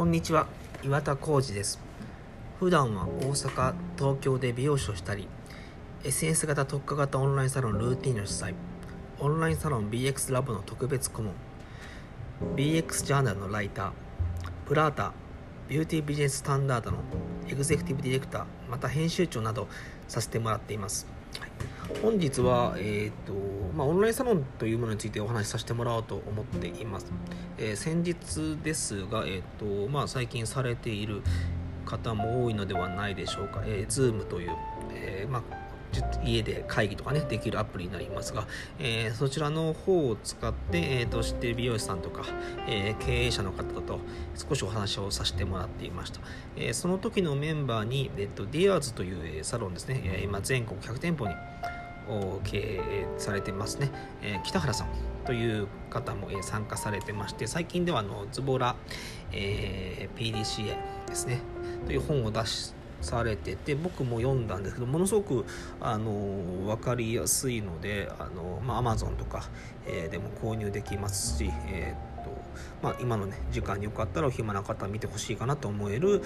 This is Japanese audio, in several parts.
こんにちは、岩田浩二です。普段は大阪、東京で美容師をしたり SNS 型特化型オンラインサロンルーティンの主催、オンラインサロン BX ラボの特別顧問、 BX ジャーナルのライター、プラータビューティービジネススタンダードのエグゼクティブディレクター、また編集長などさせてもらっています。本日は、オンラインサロンというものについてお話しさせてもらおうと思っています。先日ですが、最近されている方も多いのではないでしょうか。Zoom という、家で会議とかねできるアプリになりますが、そちらの方を使って、知っている美容師さんとか、経営者の方と少しお話をさせてもらっていました。その時のメンバーに、Dears というサロンですね、今全国100店舗に経営されてますね、北原さんという方も参加されてまして、最近ではズボラ、PDCA ですねという本を出しされてて、僕も読んだんですけど、ものすごく分かりやすいので、Amazon とか、でも購入できますし、今のね時間によかったらお暇な方見てほしいかなと思える、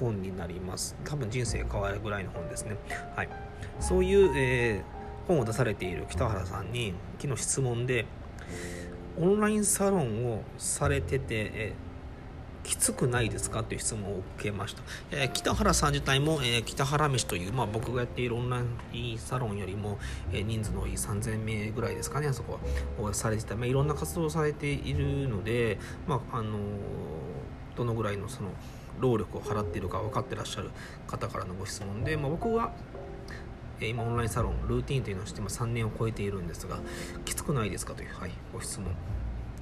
本になります。多分人生変わるぐらいの本ですね。はい、そういう、本を出されている北原さんに昨日質問で、オンラインサロンをされてて、きつくないですかという質問を受けました。北原さん自体も、北原飯という、僕がやっているオンラインサロンよりも、人数の多い3000名ぐらいですかね、あそこはされてた、いろんな活動をされているので、どのぐらいのその労力を払っているか分かってらっしゃる方からのご質問で、僕は今オンラインサロンルーティーンというのをして3年を超えているんですが、きつくないですかという、ご質問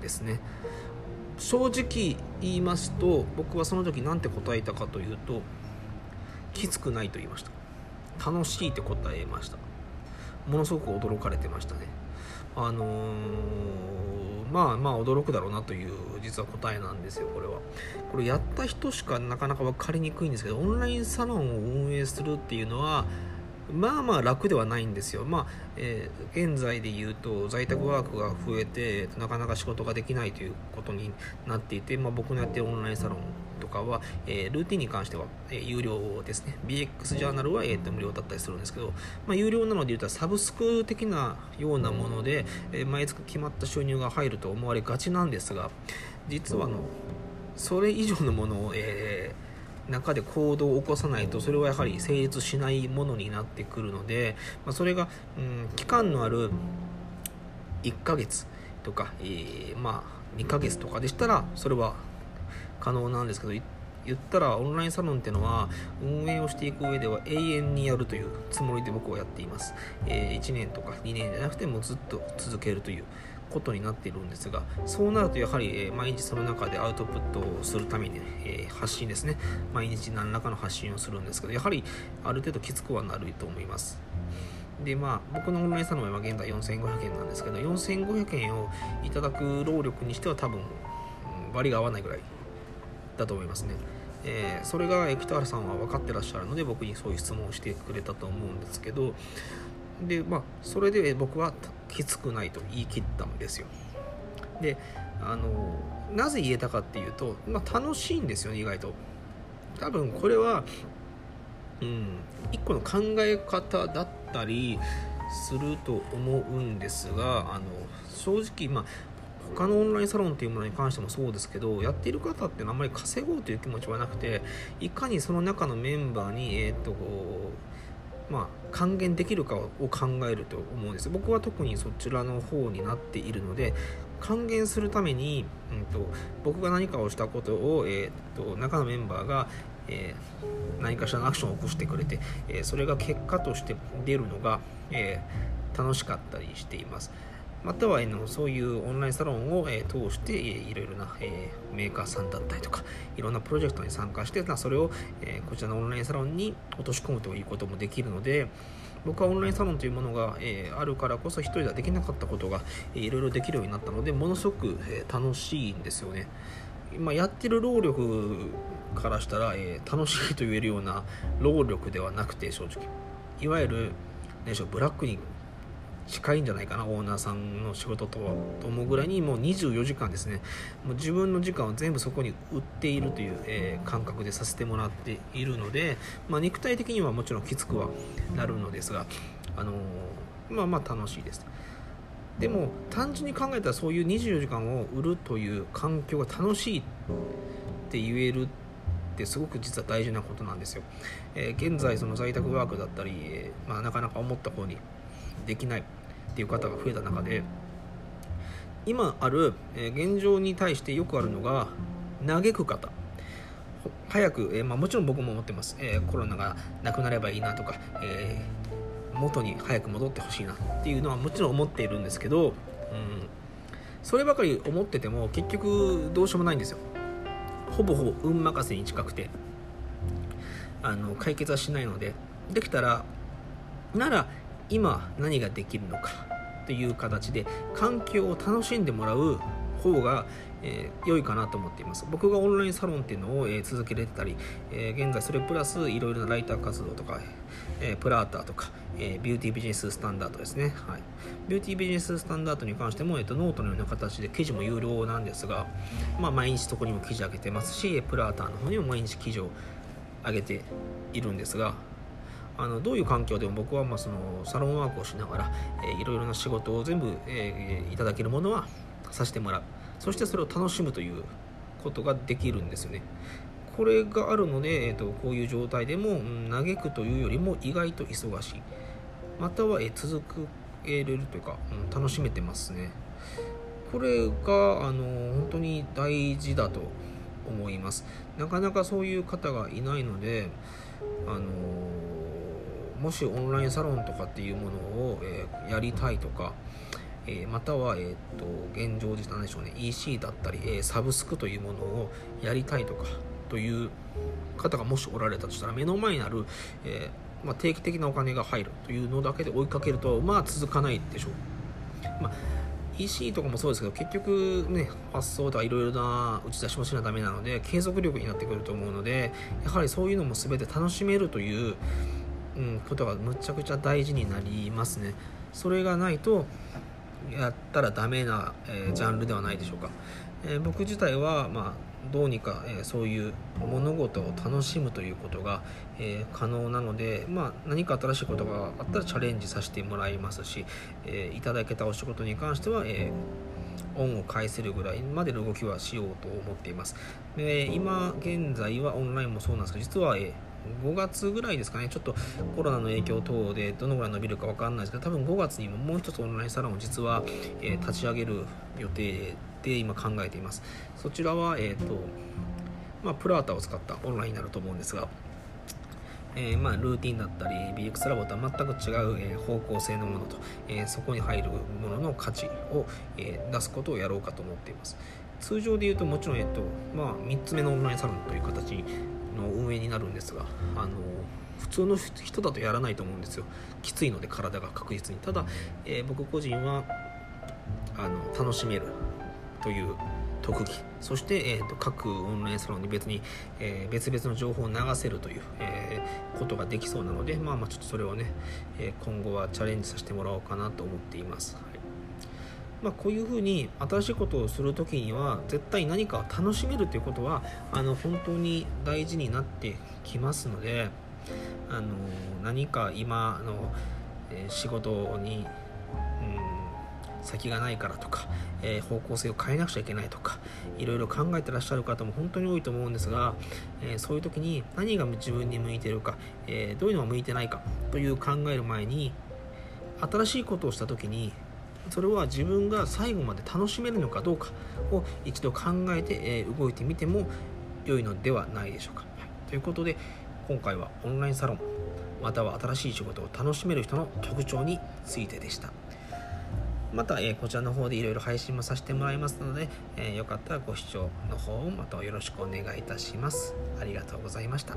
ですね。正直言いますと、僕はその時何て答えたかというと、きつくないと言いました。楽しいって答えました。ものすごく驚かれてましたね。驚くだろうなという実は答えなんですよ。これやった人しかなかなか分かりにくいんですけど、オンラインサロンを運営するっていうのは楽ではないんですよ。現在で言うと在宅ワークが増えて、なかなか仕事ができないということになっていて、僕のやってるオンラインサロンとかは、ルーティンに関しては、有料ですね。 BX ジャーナルは、無料だったりするんですけど、有料なので言うとサブスク的なようなもので、毎月決まった収入が入ると思われがちなんですが、実はそれ以上のものを、中で行動を起こさないと、それはやはり成立しないものになってくるので、それが、期間のある1ヶ月とか、2ヶ月とかでしたらそれは可能なんですけど、言ったらオンラインサロンっていうのは運営をしていく上では永遠にやるというつもりで僕はやっています。1年とか2年じゃなくて、もうずっと続けるということになっているんですが、そうなるとやはり毎日その中でアウトプットをするために、発信ですね、毎日何らかの発信をするんですけど、やはりある程度きつくはなると思います。で、僕のオンラインサロンは現在4500円なんですけど、4500円をいただく労力にしては多分割が合わないぐらいだと思いますね。それが北原さんは分かってらっしゃるので、僕にそういう質問をしてくれたと思うんですけど、でそれで僕はきつくないと言い切ったんですよ。でなぜ言えたかっていうと、楽しいんですよね、意外と。多分これは一個の考え方だったりすると思うんですが、正直他のオンラインサロンというものに関してもそうですけど、やっている方ってあんまり稼ごうという気持ちはなくて、いかにその中のメンバーに還元できるかを考えると思うんです。僕は特にそちらの方になっているので、還元するために、僕が何かをしたことを、中のメンバーが、何かしらのアクションを起こしてくれて、それが結果として出るのが、楽しかったりしています。またはそういうオンラインサロンを通して、いろいろなメーカーさんだったりとか、いろんなプロジェクトに参加して、それをこちらのオンラインサロンに落とし込むということもできるので、僕はオンラインサロンというものがあるからこそ、一人ではできなかったことがいろいろできるようになったので、ものすごく楽しいんですよね。やってる労力からしたら、楽しいと言えるような労力ではなくて、正直いわゆるブラックに近いんじゃないかな、オーナーさんの仕事と思うぐらいに、もう24時間ですね、もう自分の時間を全部そこに売っているという、感覚でさせてもらっているので、まあ、肉体的にはもちろんきつくはなるのですが、まあまあ楽しいです。でも単純に考えたら、そういう24時間を売るという環境が楽しいって言えるってすごく実は大事なことなんですよ。現在その在宅ワークだったり、まあ、なかなか思った方にできないっていう方が増えた中で、今ある現状に対してよくあるのが嘆く方、早く、まあ、もちろん僕も思ってます、コロナがなくなればいいなとか、元に早く戻ってほしいなっていうのはもちろん思っているんですけど、そればかり思ってても結局どうしようもないんですよ。ほぼほぼ運任せに近くて、解決はしないので、できたらなら今何ができるのかという形で環境を楽しんでもらう方が、良いかなと思っています。僕がオンラインサロンっていうのを、続けられてたり、現在それプラスいろいろなライター活動とか、プラーターとか、ビューティービジネススタンダードですね、はい、ビューティービジネススタンダードに関しても、ノートのような形で記事も有料なんですが、まあ、毎日そこにも記事上げてますし、プラーターの方にも毎日記事を上げているんですが、どういう環境でも僕はまあそのサロンワークをしながら、いろいろな仕事を全部、いただけるものはさせてもらう、そしてそれを楽しむということができるんですよね。これがあるので、こういう状態でも嘆くというよりも意外と忙しい、または、続けれるというか、楽しめてますね。これが本当に大事だと思います。なかなかそういう方がいないので、もしオンラインサロンとかっていうものを、やりたいとか、または、現状で何でしょうね、 EC だったり、サブスクというものをやりたいとかという方がもしおられたとしたら、目の前にある、まあ、定期的なお金が入るというのだけで追いかけると、まあ続かないでしょう。まあ、EC とかもそうですけど、結局ね、発想とかいろいろな打ち出しもしなダメなので、継続力になってくると思うので、やはりそういうのも全て楽しめるということがむちゃくちゃ大事になりますね。それがないとやったらダメな、ジャンルではないでしょうか。僕自体は、まあ、どうにか、そういう物事を楽しむということが、可能なので、まあ、何か新しいことがあったらチャレンジさせてもらいますし、いただけたお仕事に関しては、恩を返せるぐらいまでの動きはしようと思っています。で、今現在はオンラインもそうなんですけど、実は、5月ぐらいですかね、ちょっとコロナの影響等でどのぐらい伸びるか分かんないですけど、多分5月にももう一つオンラインサロンを実は、立ち上げる予定で今考えています。そちらは、まあ、プラータを使ったオンラインになると思うんですが、まあ、ルーティンだったり BX ラボとは全く違う、方向性のものと、そこに入るものの価値を、出すことをやろうかと思っています。通常でいうともちろん、まあ、3つ目のオンラインサロンという形にの運営になるんですが、普通の人だとやらないと思うんですよ。きついので体が確実に。ただ、僕個人は楽しめるという特技、そして、各オンラインサロンに別に、別々の情報を流せるという、ことができそうなので、まあまあちょっとそれをね、今後はチャレンジさせてもらおうかなと思っています。はい、まあ、こういうふうに新しいことをするときには絶対何か楽しめるということは本当に大事になってきますので、何か今の仕事に、先がないからとか、方向性を変えなくちゃいけないとか、いろいろ考えてらっしゃる方も本当に多いと思うんですが、そういうときに何が自分に向いているか、どういうのが向いてないかという考える前に、新しいことをしたときにそれは自分が最後まで楽しめるのかどうかを一度考えて動いてみても良いのではないでしょうか。ということで、今回はオンラインサロンまたは新しい仕事を楽しめる人の特徴についてでした。またこちらの方でいろいろ配信もさせてもらいますので、よかったらご視聴の方をまたよろしくお願いいたします。ありがとうございました。